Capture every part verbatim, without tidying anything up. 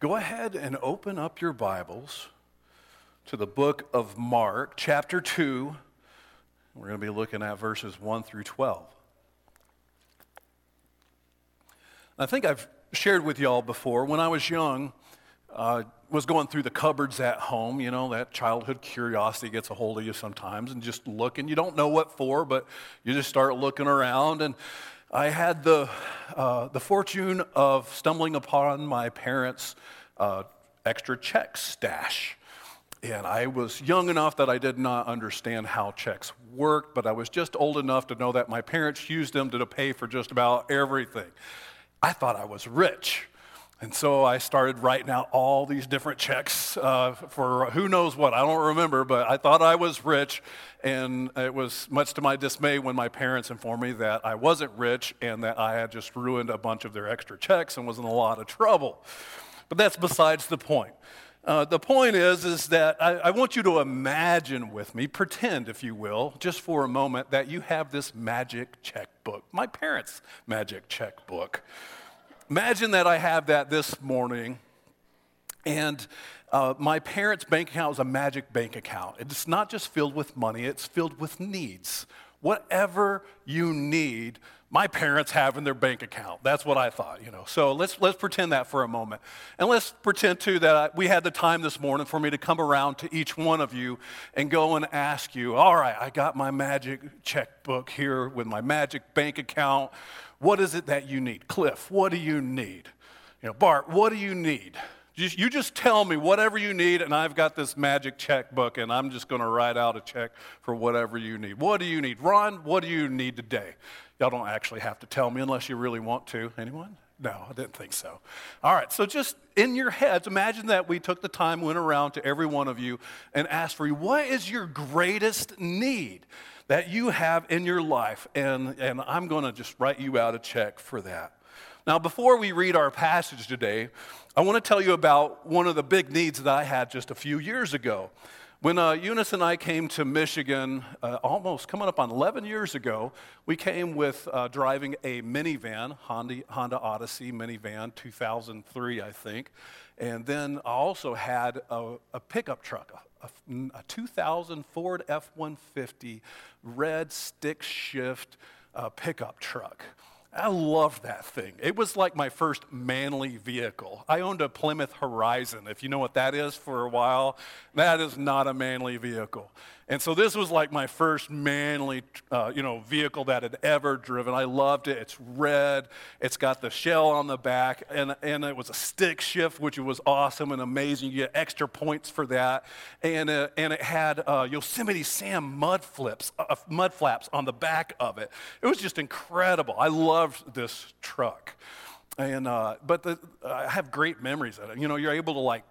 Go ahead and open up your Bibles to the book of Mark, chapter two. We're going to be looking at verses one through twelve. I think I've shared with y'all before, when I was young, I uh, was going through the cupboards at home. You know, that childhood curiosity gets a hold of you sometimes, and just looking. You don't know what for, but you just start looking around, and I had the uh, the fortune of stumbling upon my parents' uh, extra check stash. And I was young enough that I did not understand how checks worked, but I was just old enough to know that my parents used them to pay for just about everything. I thought I was rich. And so I started writing out all these different checks uh, for who knows what. I don't remember, but I thought I was rich, and it was much to my dismay when my parents informed me that I wasn't rich and that I had just ruined a bunch of their extra checks and was in a lot of trouble. But that's besides the point. Uh, the point is, is that I, I want you to imagine with me, pretend, if you will, just for a moment, that you have this magic checkbook, my parents' magic checkbook. Imagine that I have that this morning, and uh, my parents' bank account is a magic bank account. It's not just filled with money, it's filled with needs. Whatever you need, my parents have in their bank account. That's what I thought, you know. So let's let's pretend that for a moment. And let's pretend, too, that I, we had the time this morning for me to come around to each one of you and go and ask you, all right, I got my magic checkbook here with my magic bank account. What is it that you need? Cliff, what do you need? You know, Bart, what do you need? You, you just tell me whatever you need, and I've got this magic checkbook, and I'm just going to write out a check for whatever you need. What do you need? Ron, what do you need today? Y'all don't actually have to tell me unless you really want to. Anyone? No, I didn't think so. All right, so just in your heads, imagine that we took the time, went around to every one of you, and asked for you, what is your greatest need that you have in your life? And, and I'm going to just write you out a check for that. Now, before we read our passage today, I want to tell you about one of the big needs that I had just a few years ago. When uh, Eunice and I came to Michigan, uh, almost coming up on eleven years ago, we came with uh, driving a minivan, Honda, Honda Odyssey minivan, two thousand three, I think. And then I also had a, a pickup truck, a, a two thousand Ford F one fifty red stick shift uh, pickup truck. I loved that thing. It was like my first manly vehicle. I owned a Plymouth Horizon, if you know what that is, for a while. That is not a manly vehicle. And so this was like my first manly, uh, you know, vehicle that had ever driven. I loved it. It's red. It's got the shell on the back, and and it was a stick shift, which was awesome and amazing. You get extra points for that. And uh, and it had uh, Yosemite Sam mud flips, uh, mud flaps on the back of it. It was just incredible. I loved this truck, and uh, but the, I have great memories of it. You know, you're able to like.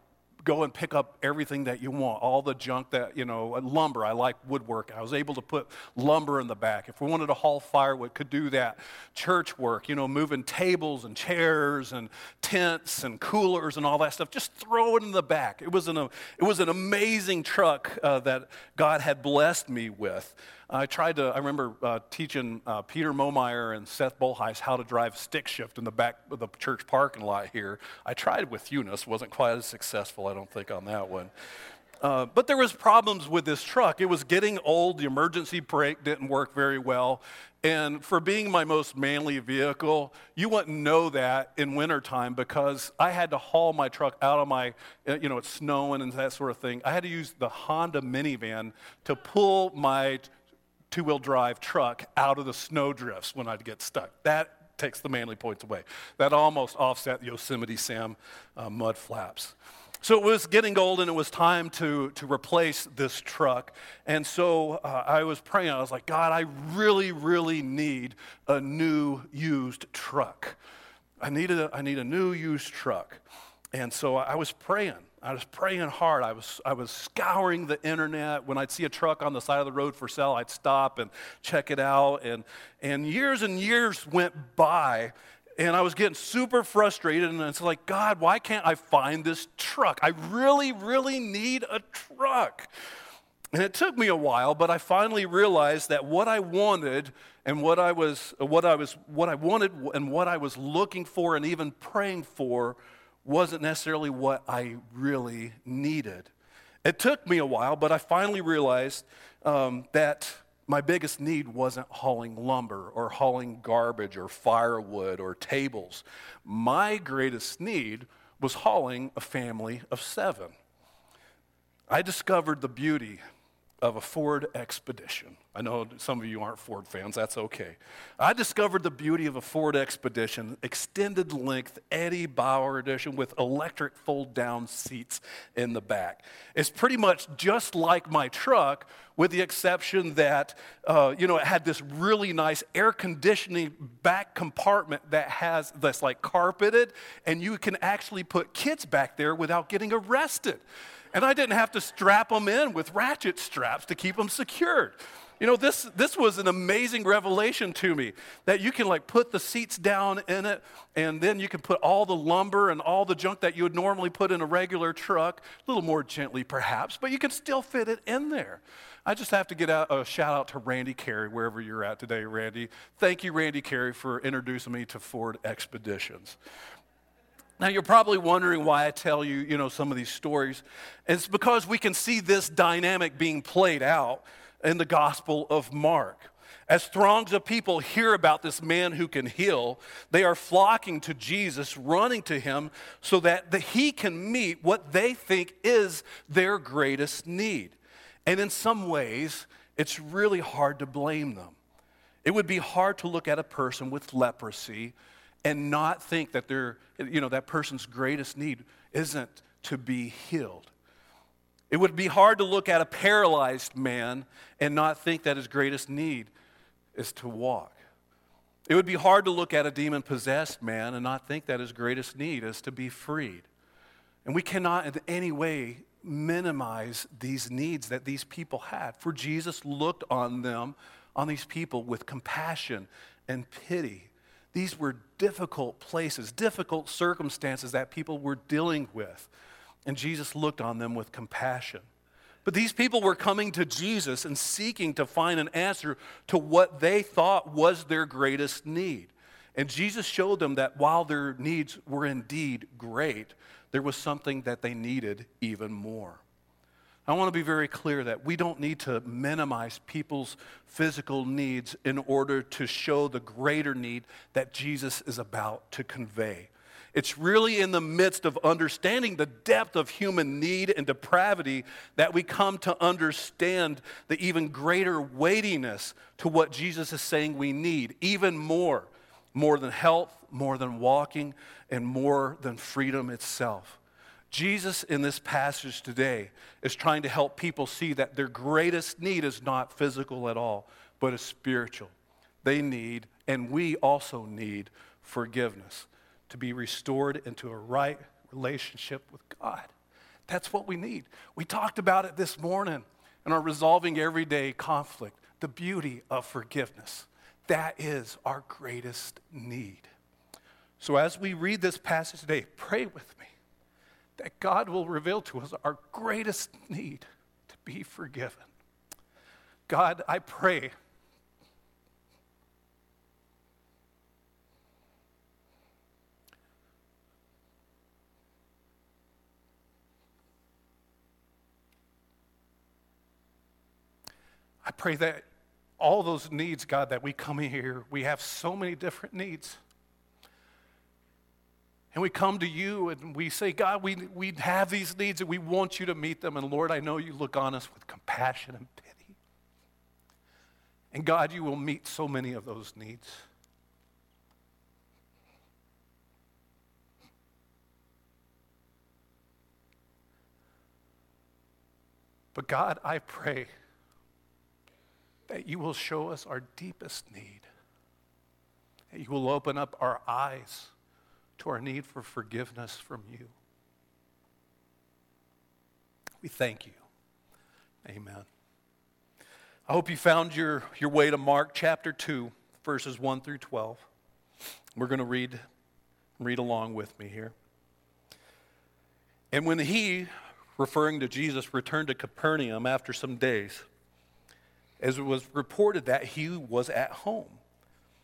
Go and pick up everything that you want, all the junk that, you know, lumber. I like woodwork. I was able to put lumber in the back. If we wanted to haul firewood, could do that. Church work, you know, moving tables and chairs and tents and coolers and all that stuff. Just throw it in the back. It was an, it was an amazing truck uh, that God had blessed me with. I tried to, I remember uh, teaching uh, Peter Momire and Seth Bolheis how to drive stick shift in the back of the church parking lot here. I tried with Eunice, wasn't quite as successful, I don't think, on that one. Uh, but there was problems with this truck. It was getting old, the emergency brake didn't work very well. And for being my most manly vehicle, you wouldn't know that in wintertime because I had to haul my truck out of my, you know, it's snowing and that sort of thing. I had to use the Honda minivan to pull my two-wheel drive truck out of the snow drifts when I'd get stuck. That takes the manly points away. That almost offset Yosemite Sam uh, mud flaps. So it was getting old, and it was time to, to replace this truck. And so uh, I was praying. I was like, God, I really, really need a new used truck. I need a, I need a new used truck. And so I was praying. I was praying hard. I was I was scouring the internet. When I'd see a truck on the side of the road for sale, I'd stop and check it out. And and years and years went by, and I was getting super frustrated. And it's like, God, why can't I find this truck? I really, really need a truck. And it took me a while, but I finally realized that what I wanted and what I was what I was what I wanted and what I was looking for and even praying for wasn't necessarily what I really needed. It took me a while, but I finally realized um, that my biggest need wasn't hauling lumber or hauling garbage or firewood or tables. My greatest need was hauling a family of seven. I discovered the beauty of a Ford Expedition. I know some of you aren't Ford fans, that's okay. I discovered the beauty of a Ford Expedition, extended length, Eddie Bauer edition with electric fold-down seats in the back. It's pretty much just like my truck, with the exception that, uh, you know, it had this really nice air conditioning back compartment that has that's like carpeted, and you can actually put kids back there without getting arrested. And I didn't have to strap them in with ratchet straps to keep them secured. You know, this this was an amazing revelation to me, that you can like put the seats down in it, and then you can put all the lumber and all the junk that you would normally put in a regular truck, a little more gently perhaps, but you can still fit it in there. I just have to get out a shout out to Randy Carey, wherever you're at today, Randy. Thank you, Randy Carey, for introducing me to Ford Expeditions. Now, you're probably wondering why I tell you, you know, some of these stories. It's because we can see this dynamic being played out in the Gospel of Mark. As throngs of people hear about this man who can heal, they are flocking to Jesus, running to him so that the, he can meet what they think is their greatest need. And in some ways, it's really hard to blame them. It would be hard to look at a person with leprosy and not think that they're, you know, that person's greatest need isn't to be healed. It would be hard to look at a paralyzed man and not think that his greatest need is to walk. It would be hard to look at a demon-possessed man and not think that his greatest need is to be freed. And we cannot in any way minimize these needs that these people had. For Jesus looked on them, on these people, with compassion and pity. These were difficult places, difficult circumstances that people were dealing with. And Jesus looked on them with compassion. But these people were coming to Jesus and seeking to find an answer to what they thought was their greatest need. And Jesus showed them that while their needs were indeed great, there was something that they needed even more. I want to be very clear that we don't need to minimize people's physical needs in order to show the greater need that Jesus is about to convey. It's really in the midst of understanding the depth of human need and depravity that we come to understand the even greater weightiness to what Jesus is saying we need, even more, more than health, more than walking, and more than freedom itself. Jesus in this passage today is trying to help people see that their greatest need is not physical at all, but is spiritual. They need, and we also need, forgiveness to be restored into a right relationship with God. That's what we need. We talked about it this morning in our Resolving Everyday Conflict, the beauty of forgiveness. That is our greatest need. So as we read this passage today, pray with me that God will reveal to us our greatest need to be forgiven. God, I pray I pray that all those needs, God, that we come in here, we have so many different needs. And we come to you and we say, God, we, we have these needs and we want you to meet them. And Lord, I know you look on us with compassion and pity. And God, you will meet so many of those needs. But God, I pray that you will show us our deepest need. That you will open up our eyes to our need for forgiveness from you. We thank you. Amen. I hope you found your, your way to Mark chapter two, verses one through twelve. We're going to read, read along with me here. And when he, referring to Jesus, returned to Capernaum after some days, as it was reported that he was at home,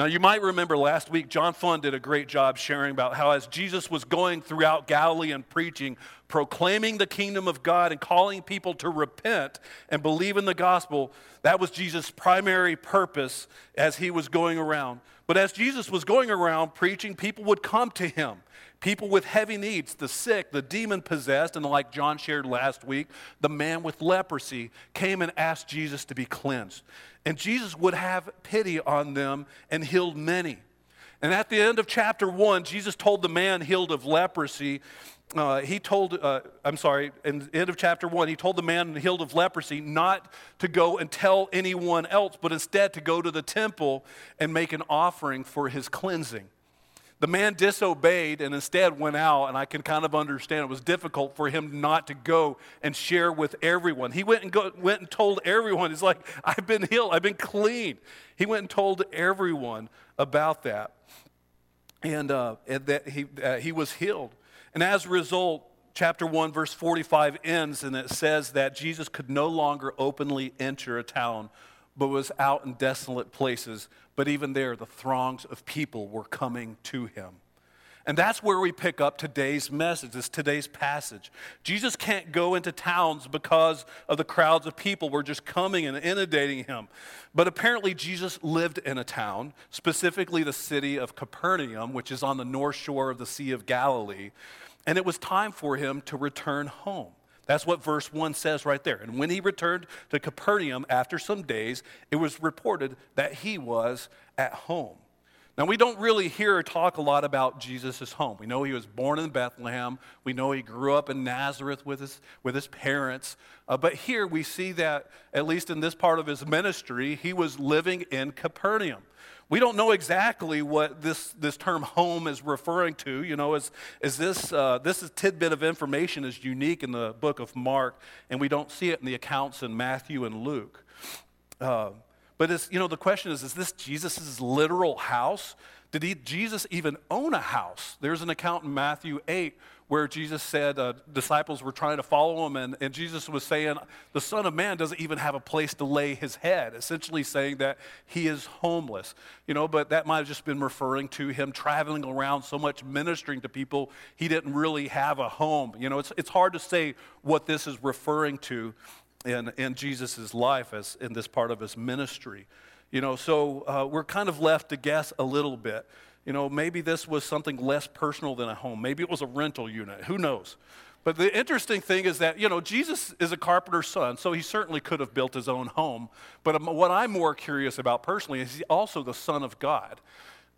Now, you might remember last week, John Fun did a great job sharing about how as Jesus was going throughout Galilee and preaching, proclaiming the kingdom of God and calling people to repent and believe in the gospel, that was Jesus' primary purpose as he was going around. But as Jesus was going around preaching, people would come to him, people with heavy needs, the sick, the demon-possessed, and like John shared last week, the man with leprosy came and asked Jesus to be cleansed. And Jesus would have pity on them and healed many. And at the end of chapter one, Jesus told the man healed of leprosy, uh, he told, uh, I'm sorry, in the end of chapter one, he told the man healed of leprosy not to go and tell anyone else, but instead to go to the temple and make an offering for his cleansing. The man disobeyed and instead went out, and I can kind of understand it was difficult for him not to go and share with everyone. He went and go, went and told everyone. He's like, "I've been healed. I've been clean." He went and told everyone about that, and, uh, and that he uh, he was healed. And as a result, chapter one, verse forty-five ends, and it says that Jesus could no longer openly enter a town, but was out in desolate places. But even there, the throngs of people were coming to him. And that's where we pick up today's message, is today's passage. Jesus can't go into towns because of the crowds of people were just coming and inundating him. But apparently Jesus lived in a town, specifically the city of Capernaum, which is on the north shore of the Sea of Galilee. And it was time for him to return home. That's what verse one says right there. And when he returned to Capernaum after some days, it was reported that he was at home. Now, we don't really hear or talk a lot about Jesus' home. We know he was born in Bethlehem. We know he grew up in Nazareth with his, with his parents. Uh, but here we see that, at least in this part of his ministry, he was living in Capernaum. We don't know exactly what this, this term home is referring to. You know, is, is this, uh, this tidbit of information is unique in the book of Mark, and we don't see it in the accounts in Matthew and Luke. Uh, but, it's, you know, the question is, is this Jesus' literal house? Did he, Jesus even own a house? There's an account in Matthew eight where Jesus said uh, disciples were trying to follow him, and, and Jesus was saying, the Son of Man doesn't even have a place to lay his head, essentially saying that he is homeless. You know, but that might have just been referring to him traveling around so much ministering to people, he didn't really have a home. You know, it's it's hard to say what this is referring to in, in Jesus' life as in this part of his ministry. You know, so uh, we're kind of left to guess a little bit. You know, maybe this was something less personal than a home. Maybe it was a rental unit. Who knows? But the interesting thing is that, you know, Jesus is a carpenter's son, so he certainly could have built his own home. But what I'm more curious about personally is he's also the Son of God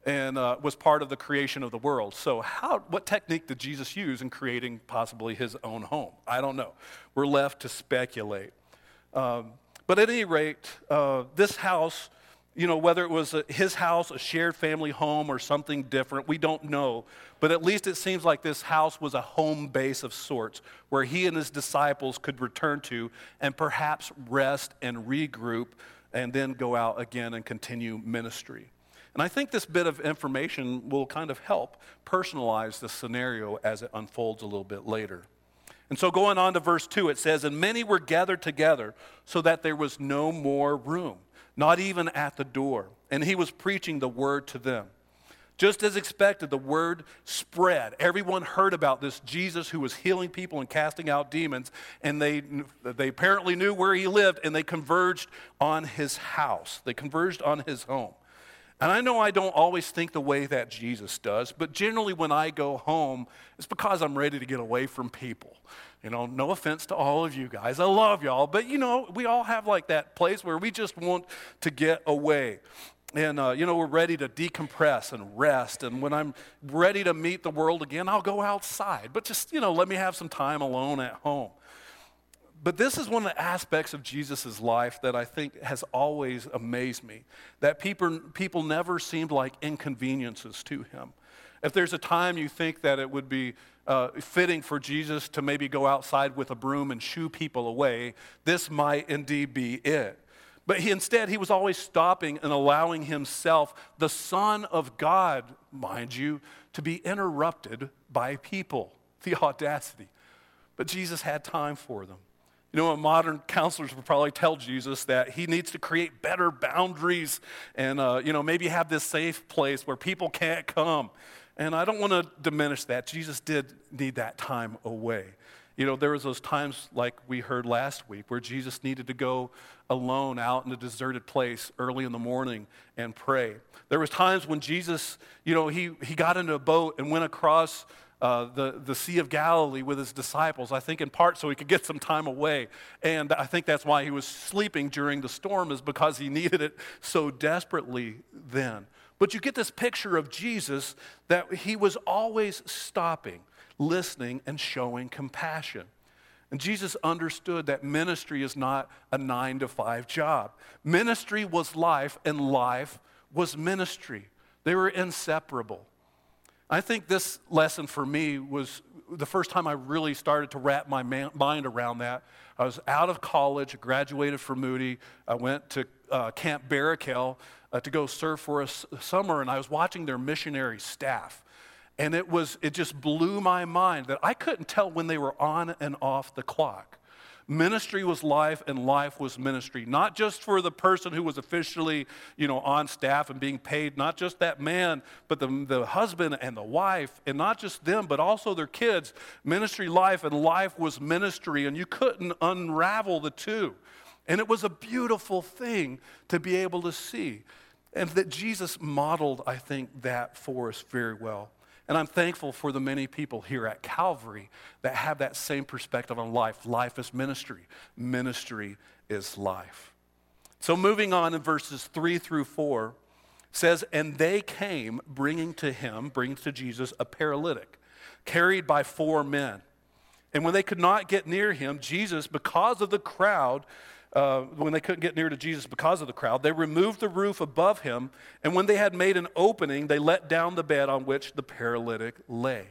and uh, was part of the creation of the world. So how, what technique did Jesus use in creating possibly his own home? I don't know. We're left to speculate. Um, but at any rate, uh, this house, you know, whether it was his house, a shared family home, or something different, we don't know. But at least it seems like this house was a home base of sorts where he and his disciples could return to and perhaps rest and regroup and then go out again and continue ministry. And I think this bit of information will kind of help personalize the scenario as it unfolds a little bit later. And so going on to verse two, it says, and many were gathered together so that there was no more room, not even at the door. And he was preaching the word to them. Just as expected, the word spread. Everyone heard about this Jesus who was healing people and casting out demons, and they they apparently knew where he lived, and they converged on his house. They converged on his home. And I know I don't always think the way that Jesus does, but generally when I go home, it's because I'm ready to get away from people. You know, no offense to all of you guys. I love y'all, but you know, we all have like that place where we just want to get away. And, uh, you know, we're ready to decompress and rest. And when I'm ready to meet the world again, I'll go outside. But just, you know, let me have some time alone at home. But this is one of the aspects of Jesus' life that I think has always amazed me, that people, people never seemed like inconveniences to him. If there's a time you think that it would be uh, fitting for Jesus to maybe go outside with a broom and shoo people away, this might indeed be it. But he, instead, he was always stopping and allowing himself, the Son of God, mind you, to be interrupted by people. The audacity. But Jesus had time for them. You know, modern counselors would probably tell Jesus that he needs to create better boundaries and, uh, you know, maybe have this safe place where people can't come. And I don't want to diminish that. Jesus did need that time away. You know, there was those times like we heard last week where Jesus needed to go alone out in a deserted place early in the morning and pray. There was times when Jesus, you know, he he got into a boat and went across uh, the, the Sea of Galilee with his disciples, I think in part so he could get some time away. And I think that's why he was sleeping during the storm, is because he needed it so desperately then. But you get this picture of Jesus that he was always stopping, listening, and showing compassion. And Jesus understood that ministry is not a nine to five job. Ministry was life, and life was ministry. They were inseparable. I think this lesson for me was the first time I really started to wrap my man, mind around that. I was out of college, graduated from Moody. I went to uh, Camp Barrackell uh, to go serve for a s- summer, and I was watching their missionary staff. And it was, it just blew my mind that I couldn't tell when they were on and off the clock. Ministry was life, and life was ministry. Not just for the person who was officially, you know, on staff and being paid, not just that man, but the, the husband and the wife, and not just them, but also their kids. Ministry, life, and life was ministry, and you couldn't unravel the two. And it was a beautiful thing to be able to see. And that Jesus modeled, I think, that for us very well. And I'm thankful for the many people here at Calvary that have that same perspective on life. Life is ministry. Ministry is life. So moving on in verses three through four, says, and they came bringing to him, bringing to Jesus, a paralytic carried by four men. And when they could not get near him, Jesus, because of the crowd, Uh, when they couldn't get near to Jesus because of the crowd, they removed the roof above him, and when they had made an opening, they let down the bed on which the paralytic lay.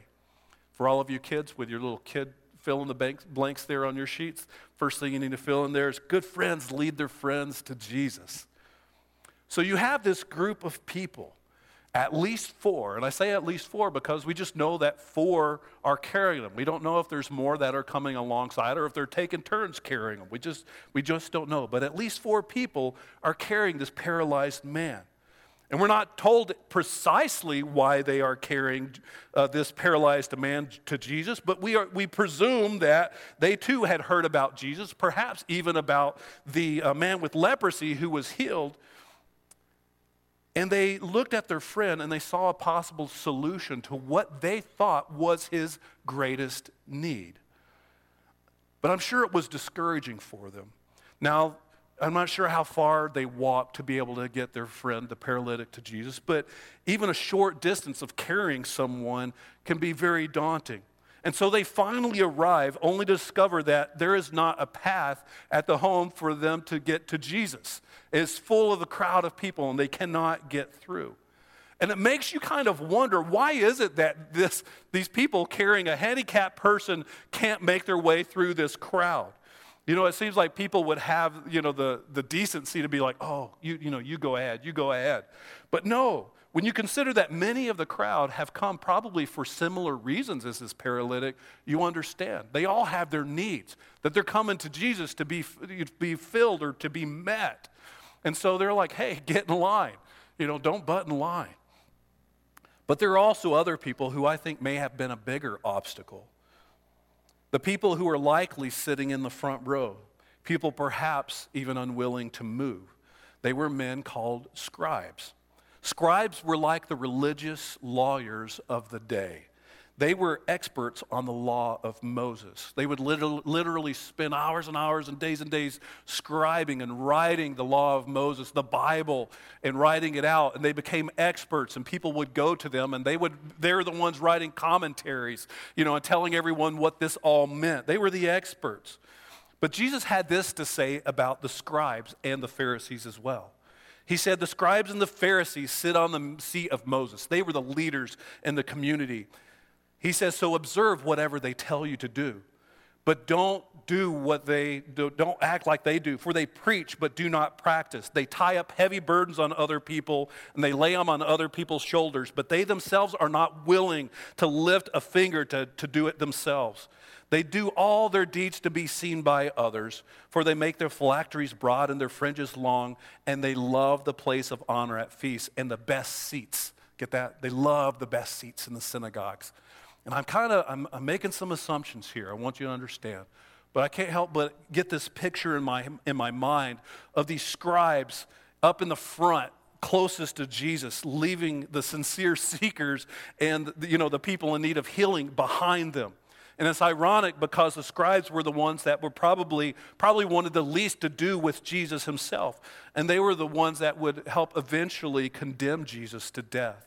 For all of you kids, with your little kid fill in the banks, blanks there on your sheets, first thing you need to fill in there is good friends lead their friends to Jesus. So you have this group of people, at least four, and I say at least four because we just know that four are carrying them. We don't know if there's more that are coming alongside or if they're taking turns carrying them. We just we just don't know. But at least four people are carrying this paralyzed man. And we're not told precisely why they are carrying uh, this paralyzed man to Jesus, but we are we presume that they too had heard about Jesus, perhaps even about the uh, man with leprosy who was healed. And they looked at their friend and they saw a possible solution to what they thought was his greatest need. But I'm sure it was discouraging for them. Now, I'm not sure how far they walked to be able to get their friend, the paralytic, to Jesus, but even a short distance of carrying someone can be very daunting. And so they finally arrive only to discover that there is not a path at the home for them to get to Jesus. It's full of a crowd of people and they cannot get through. And it makes you kind of wonder, why is it that this, these people carrying a handicapped person can't make their way through this crowd? You know, it seems like people would have, you know, the, the decency to be like, oh, you you know, you go ahead, you go ahead. But no, when you consider that many of the crowd have come probably for similar reasons as this paralytic, you understand. They all have their needs, that they're coming to Jesus to be, to be filled or to be met. And so they're like, hey, get in line. You know, don't butt in line. But there are also other people who I think may have been a bigger obstacle. The people who are likely sitting in the front row, people perhaps even unwilling to move. They were men called scribes. Scribes were like the religious lawyers of the day. They were experts on the law of Moses. They would literally spend hours and hours and days and days scribing and writing the law of Moses, the Bible, and writing it out. And they became experts, and people would go to them, and they would, they're the ones writing commentaries, you know, and telling everyone what this all meant. They were the experts. But Jesus had this to say about the scribes and the Pharisees as well. He said, the scribes and the Pharisees sit on the seat of Moses. They were the leaders in the community. He says, so observe whatever they tell you to do, but don't do what they do, don't act like they do, for they preach but do not practice. They tie up heavy burdens on other people, and they lay them on other people's shoulders, but they themselves are not willing to lift a finger to, to do it themselves. They do all their deeds to be seen by others, for they make their phylacteries broad and their fringes long, and they love the place of honor at feasts and the best seats. Get that? They love the best seats in the synagogues. And I'm kind of, I'm, I'm making some assumptions here, I want you to understand. But I can't help but get this picture in my in my mind of these scribes up in the front, closest to Jesus, leaving the sincere seekers and, you know, the people in need of healing behind them. And it's ironic because the scribes were the ones that were probably, probably wanted the least to do with Jesus himself. And they were the ones that would help eventually condemn Jesus to death.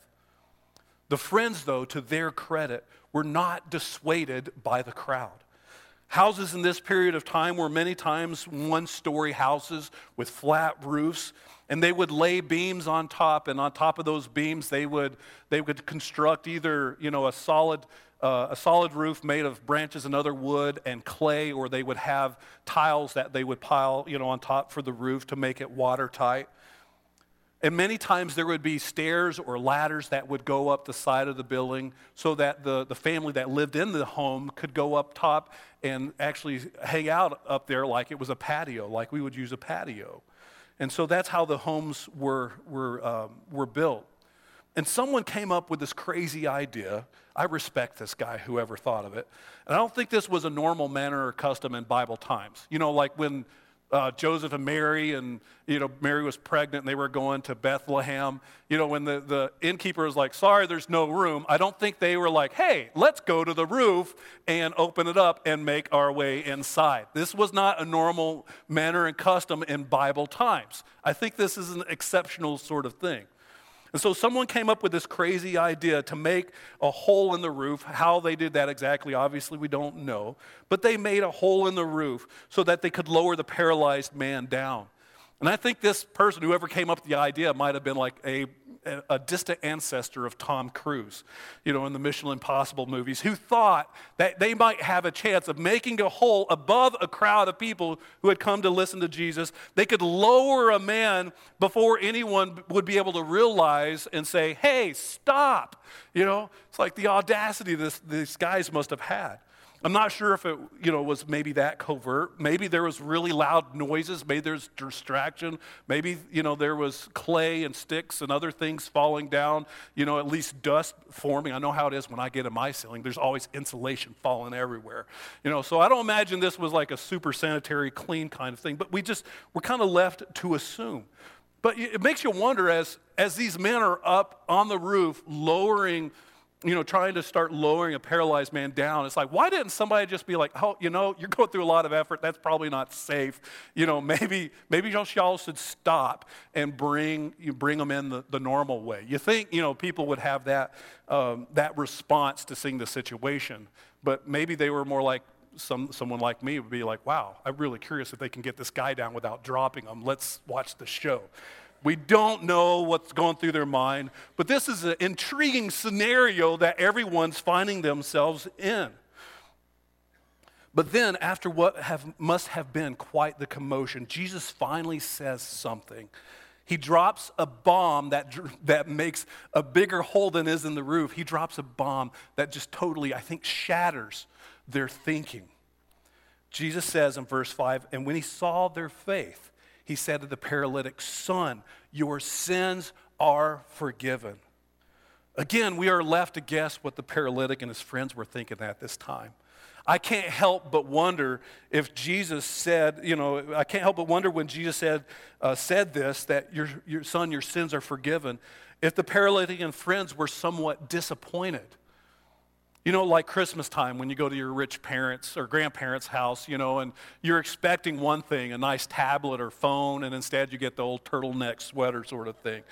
The friends, though, to their credit, were not dissuaded by the crowd. Houses in this period of time were many times one-story houses with flat roofs, and they would lay beams on top, and on top of those beams, they would they would construct either, you know, a solid uh, a solid roof made of branches and other wood and clay, or they would have tiles that they would pile, you know, on top for the roof to make it watertight. And many times there would be stairs or ladders that would go up the side of the building so that the, the family that lived in the home could go up top and actually hang out up there like it was a patio, like we would use a patio. And so that's how the homes were, were, um, were built. And someone came up with this crazy idea. I respect this guy, whoever thought of it. And I don't think this was a normal manner or custom in Bible times. You know, like when... Uh, Joseph and Mary, and, you know, Mary was pregnant and they were going to Bethlehem. You know, when the, the innkeeper was like, sorry, there's no room, I don't think they were like, hey, let's go to the roof and open it up and make our way inside. This was not a normal manner and custom in Bible times. I think this is an exceptional sort of thing. And so someone came up with this crazy idea to make a hole in the roof. How they did that exactly, obviously, we don't know. But they made a hole in the roof so that they could lower the paralyzed man down. And I think this person, whoever came up with the idea, might have been like a, a distant ancestor of Tom Cruise, you know, in the Mission Impossible movies, who thought that they might have a chance of making a hole above a crowd of people who had come to listen to Jesus. They could lower a man before anyone would be able to realize and say, hey, stop. You know, it's like the audacity this these guys must have had. I'm not sure if it, you know, was maybe that covert. Maybe there was really loud noises. Maybe there's distraction. Maybe, you know, there was clay and sticks and other things falling down, you know, at least dust forming. I know how it is when I get in my ceiling. There's always insulation falling everywhere. You know, so I don't imagine this was like a super sanitary, clean kind of thing. But we just, we're kind of left to assume. But it makes you wonder as, as these men are up on the roof lowering, you know, trying to start lowering a paralyzed man down. It's like, why didn't somebody just be like, oh, you know, you're going through a lot of effort. That's probably not safe. You know, maybe maybe y'all should stop and bring you bring them in the, the normal way. You think, you know, people would have that um, that response to seeing the situation. But maybe they were more like, some someone like me would be like, wow, I'm really curious if they can get this guy down without dropping him. Let's watch the show. We don't know what's going through their mind, but this is an intriguing scenario that everyone's finding themselves in. But then, after what have, must have been quite the commotion, Jesus finally says something. He drops a bomb that that makes a bigger hole than is in the roof. He drops a bomb that just totally, I think, shatters their thinking. Jesus says in verse five, and when he saw their faith, he said to the paralytic, son, your sins are forgiven. Again, we are left to guess what the paralytic and his friends were thinking at this time. I can't help but wonder if Jesus said, you know, I can't help but wonder when Jesus said uh, said this, that your, your son, your sins are forgiven, if the paralytic and friends were somewhat disappointed. You know, like Christmas time when you go to your rich parents' or grandparents' house, you know, and you're expecting one thing, a nice tablet or phone, and instead you get the old turtleneck sweater sort of thing.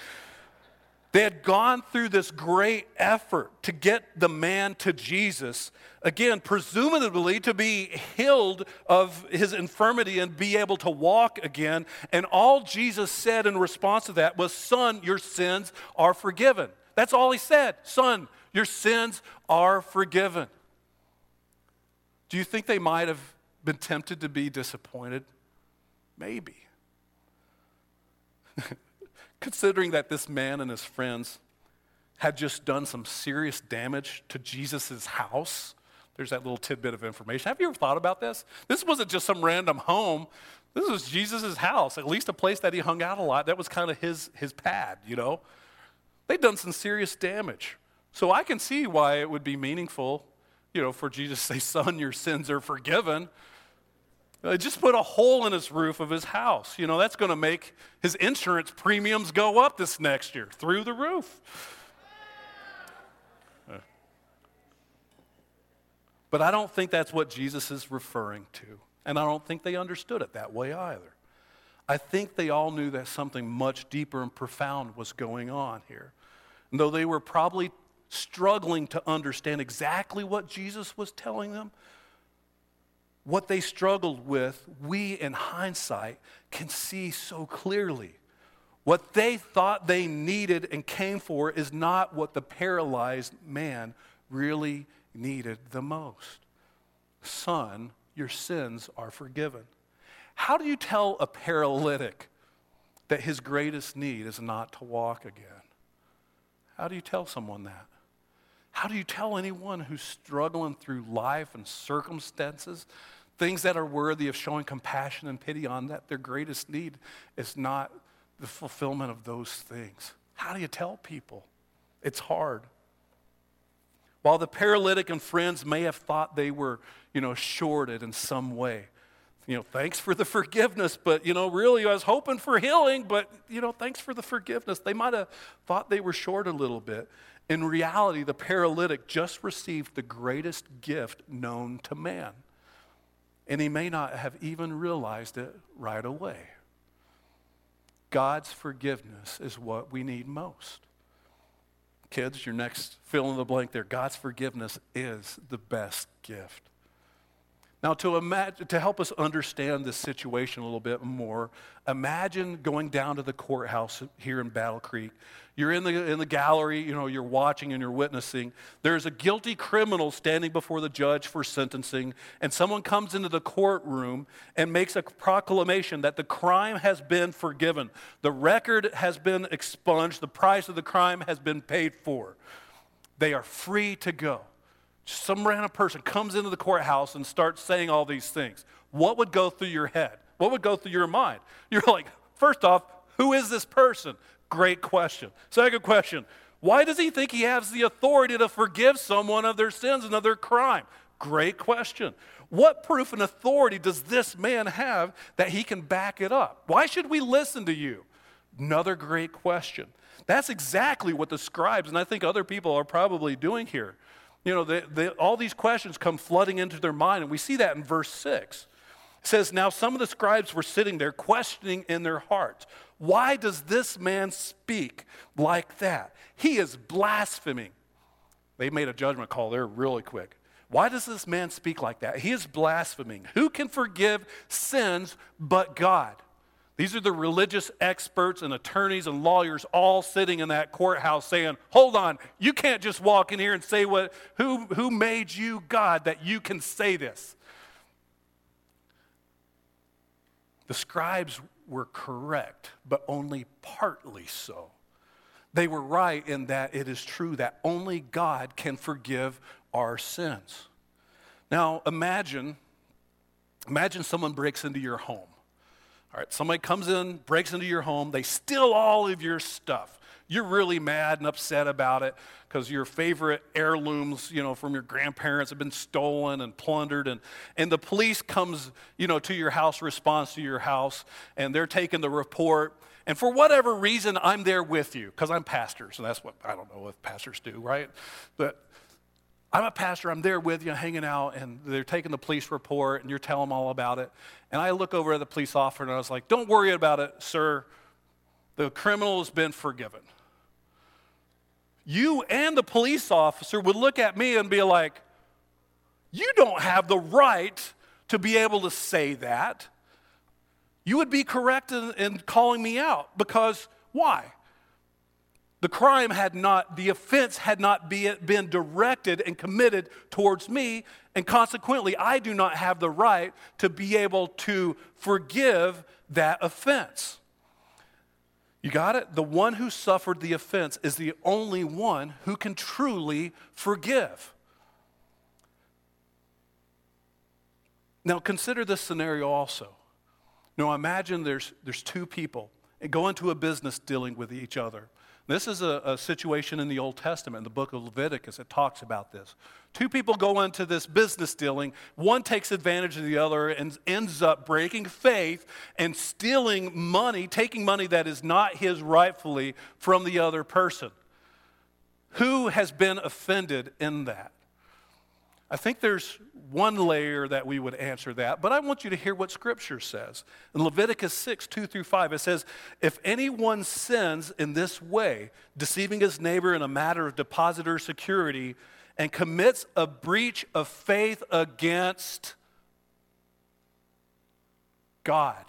They had gone through this great effort to get the man to Jesus, again, presumably to be healed of his infirmity and be able to walk again. And all Jesus said in response to that was, son, your sins are forgiven. That's all he said. Son, your sins are forgiven. Do you think they might have been tempted to be disappointed? Maybe. Considering that this man and his friends had just done some serious damage to Jesus' house, there's that little tidbit of information. Have you ever thought about this? This wasn't just some random home. This was Jesus' house, at least a place that he hung out a lot. That was kind of his, his pad, you know. They'd done some serious damage. So I can see why it would be meaningful, you know, for Jesus to say, son, your sins are forgiven. It just put a hole in his roof of his house. You know, that's going to make his insurance premiums go up this next year through the roof. Yeah. But I don't think that's what Jesus is referring to. And I don't think they understood it that way either. I think they all knew that something much deeper and profound was going on here. And though they were probably struggling to understand exactly what Jesus was telling them, what they struggled with, we in hindsight can see so clearly. What they thought they needed and came for is not what the paralyzed man really needed the most. Son, your sins are forgiven. How do you tell a paralytic that his greatest need is not to walk again? How do you tell someone that? How do you tell anyone who's struggling through life and circumstances, things that are worthy of showing compassion and pity on, that their greatest need is not the fulfillment of those things? How do you tell people? It's hard. While the paralytic and friends may have thought they were, you know, shorted in some way, you know, thanks for the forgiveness, but, you know, really I was hoping for healing, but, you know, thanks for the forgiveness. They might have thought they were short a little bit. In reality, the paralytic just received the greatest gift known to man, and he may not have even realized it right away. God's forgiveness is what we need most. Kids, your next fill in the blank there. God's forgiveness is the best gift. Now, to imagine, to help us understand this situation a little bit more, imagine going down to the courthouse here in Battle Creek. You're in the in the gallery, you know, you're watching and you're witnessing. There's a guilty criminal standing before the judge for sentencing, and someone comes into the courtroom and makes a proclamation that the crime has been forgiven. The record has been expunged. The price of the crime has been paid for. They are free to go. Some random person comes into the courthouse and starts saying all these things. What would go through your head? What would go through your mind? You're like, first off, who is this person? Great question. Second question, why does he think he has the authority to forgive someone of their sins and of their crime? Great question. What proof and authority does this man have that he can back it up? Why should we listen to you? Another great question. That's exactly what the scribes, and I think other people are probably doing here. You know, they, they, all these questions come flooding into their mind, and we see that in verse six. It says, now some of the scribes were sitting there questioning in their hearts, why does this man speak like that? He is blaspheming. They made a judgment call there really quick. Why does this man speak like that? He is blaspheming. Who can forgive sins but God? These are the religious experts and attorneys and lawyers all sitting in that courthouse saying, hold on, you can't just walk in here and say, what? Who, who made you God that you can say this? The scribes were correct, but only partly so. They were right in that it is true that only God can forgive our sins. Now, imagine, imagine someone breaks into your home. All right, somebody comes in, breaks into your home, they steal all of your stuff. You're really mad and upset about it because your favorite heirlooms, you know, from your grandparents have been stolen and plundered. And, and the police comes, you know, to your house, responds to your house, and they're taking the report. And for whatever reason, I'm there with you because I'm pastor. So that's what, I don't know what pastors do, right? But I'm a pastor. I'm there with you, hanging out, and they're taking the police report, and you're telling them all about it. And I look over at the police officer, and I was like, don't worry about it, sir. The criminal has been forgiven. You and the police officer would look at me and be like, you don't have the right to be able to say that. You would be correct in, in calling me out because why? The crime had not, the offense had not be, been directed and committed towards me, and consequently, I do not have the right to be able to forgive that offense. You got it? The one who suffered the offense is the only one who can truly forgive. Now, consider this scenario also. Now, imagine there's there's two people and go into a business dealing with each other. This is a, a situation in the Old Testament, in the book of Leviticus, it talks about this. Two people go into this business dealing. One takes advantage of the other and ends up breaking faith and stealing money, taking money that is not his rightfully from the other person. Who has been offended in that? I think there's one layer that we would answer that, but I want you to hear what Scripture says. In Leviticus six, two through five, it says, if anyone sins in this way, deceiving his neighbor in a matter of deposit or security, and commits a breach of faith against God.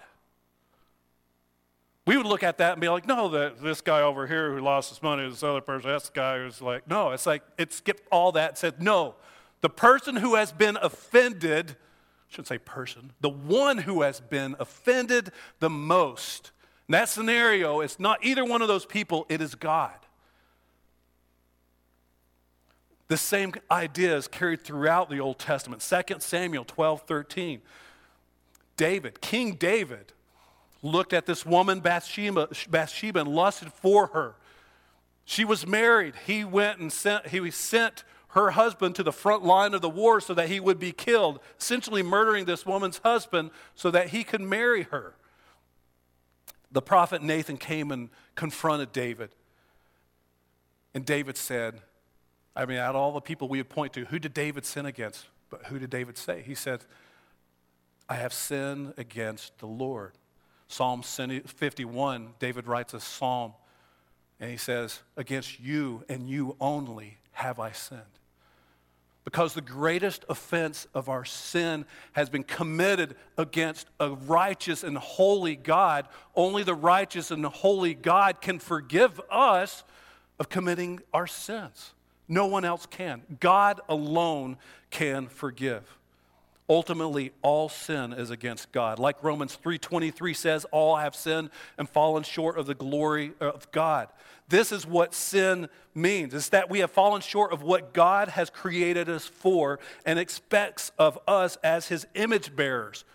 We would look at that and be like, no, the, this guy over here who lost his money, this other person, that's the guy who's like, no, it's like it skipped all that and said, no. The person who has been offended, I shouldn't say person, the one who has been offended the most. In that scenario, it's not either one of those people, it is God. The same idea is carried throughout the Old Testament. Second Samuel twelve, thirteen. David, King David, looked at this woman Bathsheba, Bathsheba and lusted for her. She was married. He went and sent, he sent her husband to the front line of the war so that he would be killed, essentially murdering this woman's husband so that he could marry her. The prophet Nathan came and confronted David. And David said, I mean, out of all the people we would point to, who did David sin against? But who did David say? He said, I have sinned against the Lord. Psalm fifty-one, David writes a psalm, and he says, against you and you only have I sinned. Because the greatest offense of our sin has been committed against a righteous and holy God. Only the righteous and holy God can forgive us of committing our sins. No one else can. God alone can forgive. Ultimately, all sin is against God. Like Romans three twenty-three says, all have sinned and fallen short of the glory of God. This is what sin means. It's that we have fallen short of what God has created us for and expects of us as his image bearers.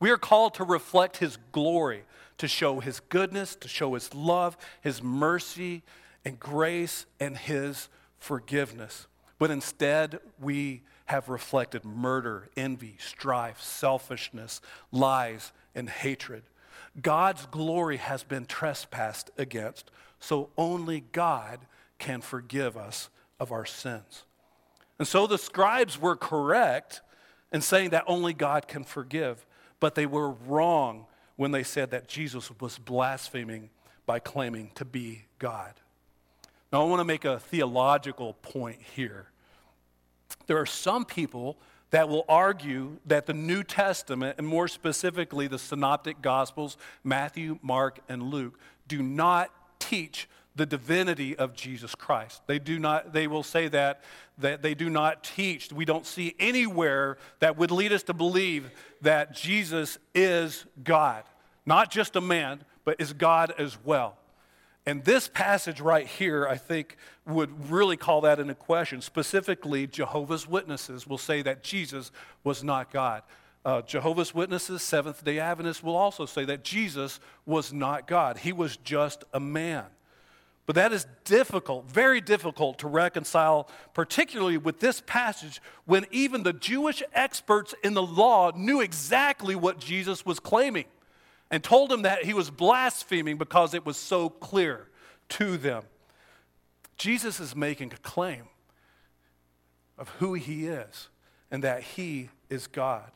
We are called to reflect his glory, to show his goodness, to show his love, his mercy and grace, and his forgiveness. But instead, we have reflected murder, envy, strife, selfishness, lies, and hatred. God's glory has been trespassed against, so only God can forgive us of our sins. And so the scribes were correct in saying that only God can forgive, but they were wrong when they said that Jesus was blaspheming by claiming to be God. Now, I want to make a theological point here. There are some people that will argue that the New Testament, and more specifically the Synoptic Gospels, Matthew, Mark, and Luke, do not teach the divinity of Jesus Christ. They do not, they will say that, that they do not teach. We don't see anywhere that would lead us to believe that Jesus is God. Not just a man, but is God as well. And this passage right here, I think, would really call that into question. Specifically, Jehovah's Witnesses will say that Jesus was not God. Uh, Jehovah's Witnesses, Seventh-day Adventists will also say that Jesus was not God. He was just a man. But that is difficult, very difficult to reconcile, particularly with this passage when even the Jewish experts in the law knew exactly what Jesus was claiming and told him that he was blaspheming because it was so clear to them. Jesus is making a claim of who he is and that he is God.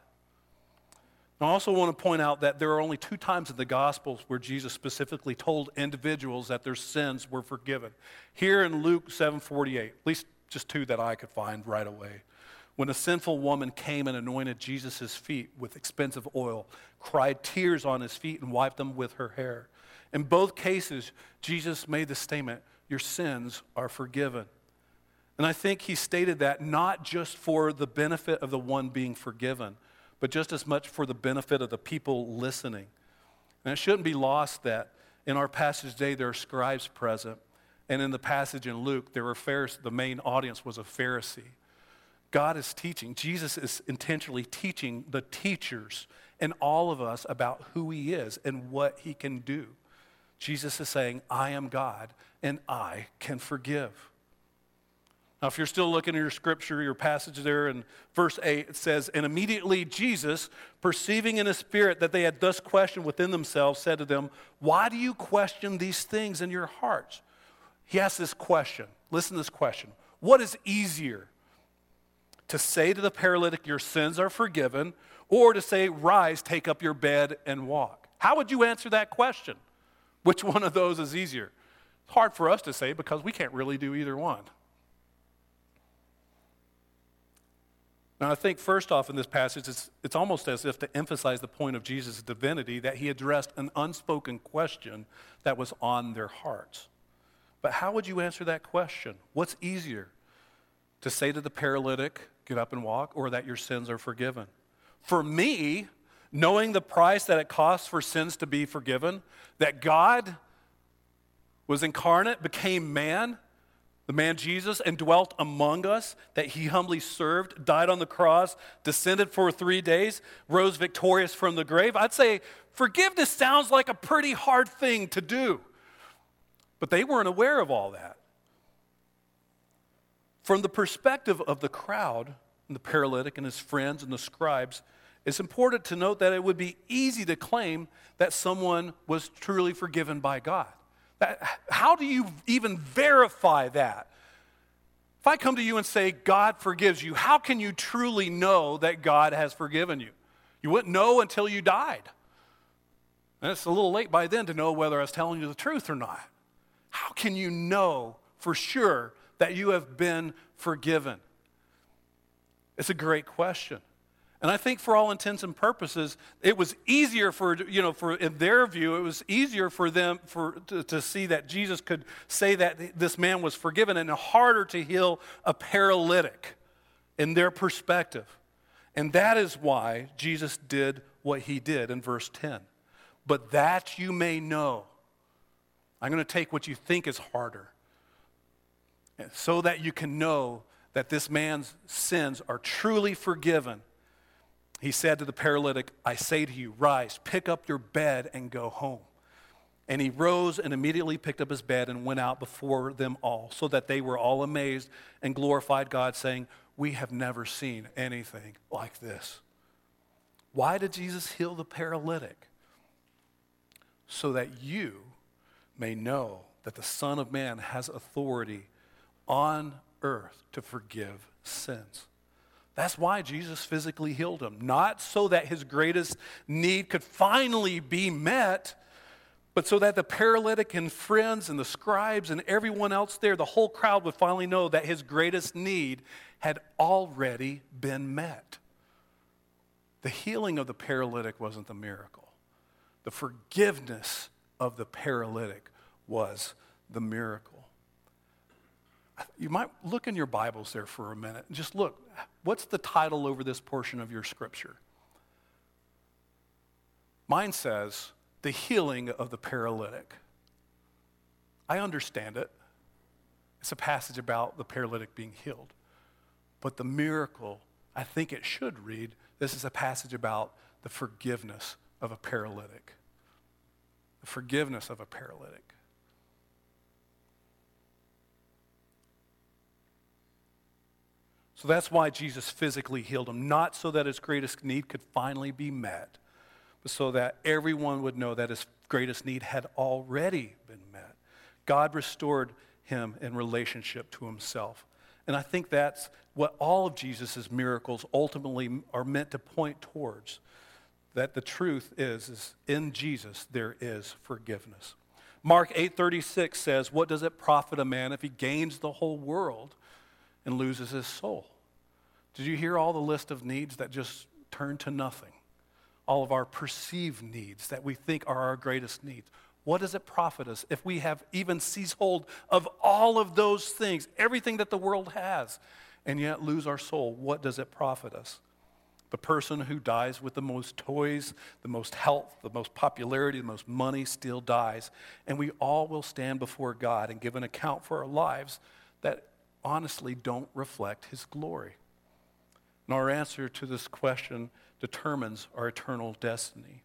I also want to point out that there are only two times in the Gospels where Jesus specifically told individuals that their sins were forgiven. Here in Luke seven forty-eight, at least just two that I could find right away, when a sinful woman came and anointed Jesus' feet with expensive oil, cried tears on his feet and wiped them with her hair. In both cases, Jesus made the statement, your sins are forgiven. And I think he stated that not just for the benefit of the one being forgiven, but just as much for the benefit of the people listening. And it shouldn't be lost that in our passage today, there are scribes present. And in the passage in Luke, there were Pharisees. The main audience was a Pharisee. God is teaching. Jesus is intentionally teaching the teachers and all of us about who he is and what he can do. Jesus is saying, I am God, and I can forgive. Now, if you're still looking at your scripture, your passage there in verse eight, it says, and immediately Jesus, perceiving in his spirit that they had thus questioned within themselves, said to them, why do you question these things in your hearts? He asked this question. Listen to this question. What is easier, to say to the paralytic, your sins are forgiven, or to say, rise, take up your bed and walk? How would you answer that question? Which one of those is easier? It's hard for us to say because we can't really do either one. Now, I think first off in this passage, it's, it's almost as if to emphasize the point of Jesus' divinity that he addressed an unspoken question that was on their hearts. But how would you answer that question? What's easier, to say to the paralytic, get up and walk, or that your sins are forgiven? For me, knowing the price that it costs for sins to be forgiven, that God was incarnate, became man, the man Jesus, and dwelt among us, that he humbly served, died on the cross, descended for three days, rose victorious from the grave. I'd say forgiveness sounds like a pretty hard thing to do. But they weren't aware of all that. From the perspective of the crowd, and the paralytic and his friends and the scribes, it's important to note that it would be easy to claim that someone was truly forgiven by God. That, how do you even verify that? If I come to you and say, God forgives you, how can you truly know that God has forgiven you? You wouldn't know until you died. And it's a little late by then to know whether I was telling you the truth or not. How can you know for sure that you have been forgiven? It's a great question. And I think for all intents and purposes, it was easier for, you know, for in their view, it was easier for them for to, to see that Jesus could say that this man was forgiven and harder to heal a paralytic in their perspective. And that is why Jesus did what he did in verse ten. But that you may know. I'm going to take what you think is harder, so that you can know that this man's sins are truly forgiven. He said to the paralytic, I say to you, rise, pick up your bed and go home. And he rose and immediately picked up his bed and went out before them all, so that they were all amazed and glorified God, saying, we have never seen anything like this. Why did Jesus heal the paralytic? So that you may know that the Son of Man has authority on earth to forgive sins. That's why Jesus physically healed him. Not so that his greatest need could finally be met, but so that the paralytic and friends and the scribes and everyone else there, the whole crowd, would finally know that his greatest need had already been met. The healing of the paralytic wasn't the miracle. The forgiveness of the paralytic was the miracle. You might look in your Bibles there for a minute. Just look, what's the title over this portion of your scripture? Mine says, the healing of the paralytic. I understand it. It's a passage about the paralytic being healed. But the miracle, I think it should read, this is a passage about the forgiveness of a paralytic. The forgiveness of a paralytic. So that's why Jesus physically healed him, not so that his greatest need could finally be met, but so that everyone would know that his greatest need had already been met. God restored him in relationship to himself. And I think that's what all of Jesus' miracles ultimately are meant to point towards, that the truth is, is in Jesus there is forgiveness. Mark eight thirty-six says, what does it profit a man if he gains the whole world and loses his soul? Did you hear all the list of needs that just turn to nothing? All of our perceived needs that we think are our greatest needs. What does it profit us if we have even seized hold of all of those things, everything that the world has, and yet lose our soul? What does it profit us? The person who dies with the most toys, the most health, the most popularity, the most money still dies. And we all will stand before God and give an account for our lives that honestly don't reflect his glory. And our answer to this question determines our eternal destiny.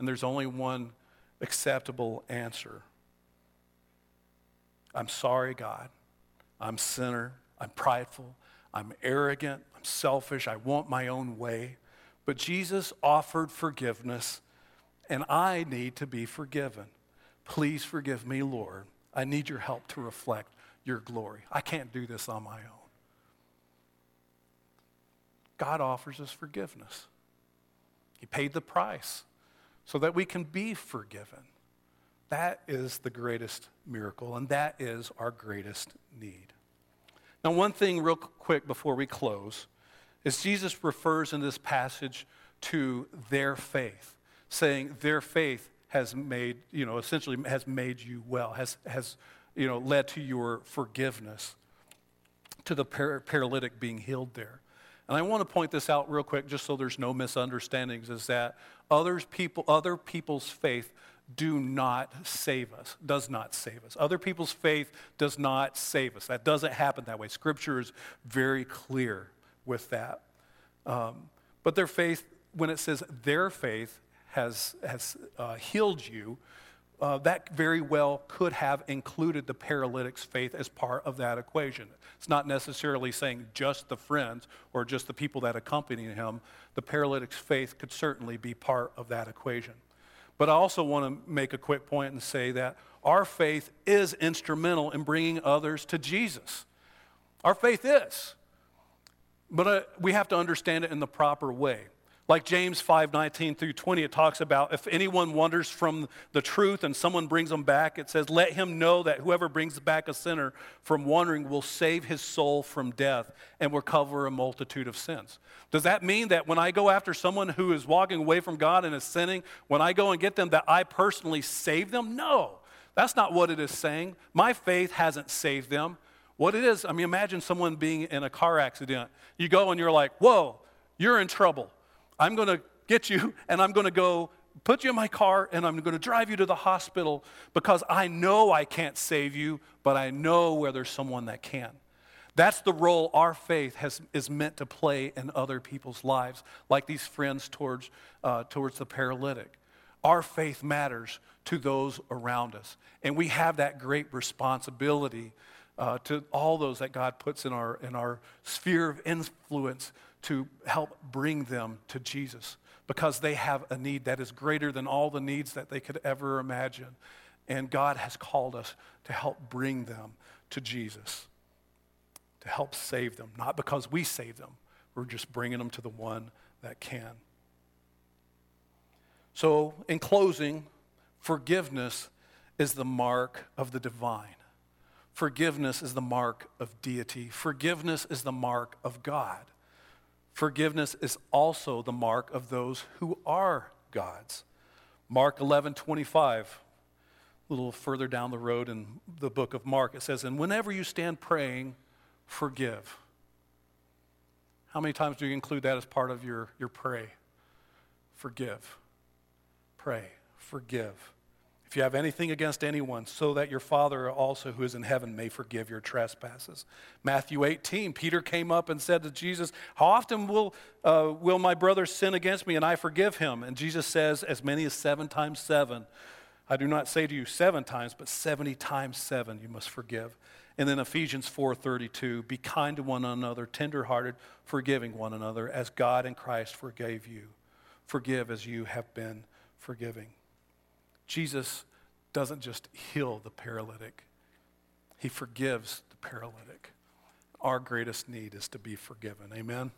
And there's only one acceptable answer. I'm sorry, God. I'm a sinner. I'm prideful. I'm arrogant. I'm selfish. I want my own way. But Jesus offered forgiveness, and I need to be forgiven. Please forgive me, Lord. I need your help to reflect your glory. I can't do this on my own. God offers us forgiveness. He paid the price so that we can be forgiven. That is the greatest miracle, and that is our greatest need. Now, one thing real quick before we close is Jesus refers in this passage to their faith, saying their faith has made, you know, essentially has made you well, has, has you know, led to your forgiveness, to the par- paralytic being healed there. And I want to point this out real quick, just so there's no misunderstandings, is that others people, other people's faith do not save us, does not save us. Other people's faith does not save us. That doesn't happen that way. Scripture is very clear with that. Um, but their faith, when it says their faith has, has uh, healed you, Uh, that very well could have included the paralytic's faith as part of that equation. It's not necessarily saying just the friends or just the people that accompany him. The paralytic's faith could certainly be part of that equation. But I also want to make a quick point and say that our faith is instrumental in bringing others to Jesus. Our faith is. But uh, we have to understand it in the proper way. Like James five nineteen through twenty, it talks about if anyone wanders from the truth and someone brings them back, it says, let him know that whoever brings back a sinner from wandering will save his soul from death and will cover a multitude of sins. Does that mean that when I go after someone who is walking away from God and is sinning, when I go and get them, that I personally save them? No, that's not what it is saying. My faith hasn't saved them. What it is, I mean, imagine someone being in a car accident. You go and you're like, whoa, you're in trouble. I'm going to get you, and I'm going to go put you in my car, and I'm going to drive you to the hospital because I know I can't save you, but I know where there's someone that can. That's the role our faith has, is meant to play in other people's lives, like these friends towards, uh, towards the paralytic. Our faith matters to those around us, and we have that great responsibility uh, to all those that God puts in our in our sphere of influence to help bring them to Jesus because they have a need that is greater than all the needs that they could ever imagine. And God has called us to help bring them to Jesus, to help save them, not because we save them. We're just bringing them to the one that can. So in closing, forgiveness is the mark of the divine. Forgiveness is the mark of deity. Forgiveness is the mark of God. Forgiveness is also the mark of those who are God's. Mark eleven twenty-five, a little further down the road in the book of Mark, it says, and whenever you stand praying, forgive. How many times do you include that as part of your, your pray? Forgive. Pray. forgive. If you have anything against anyone, so that your Father also who is in heaven may forgive your trespasses. Matthew eighteen, Peter came up and said to Jesus, how often will uh, will my brother sin against me and I forgive him? And Jesus says, as many as seven times seven. I do not say to you seven times, but seventy times seven you must forgive. And then Ephesians four thirty-two, be kind to one another, tenderhearted, forgiving one another, as God in Christ forgave you. Forgive as you have been forgiving. Jesus doesn't just heal the paralytic. He forgives the paralytic. Our greatest need is to be forgiven. Amen?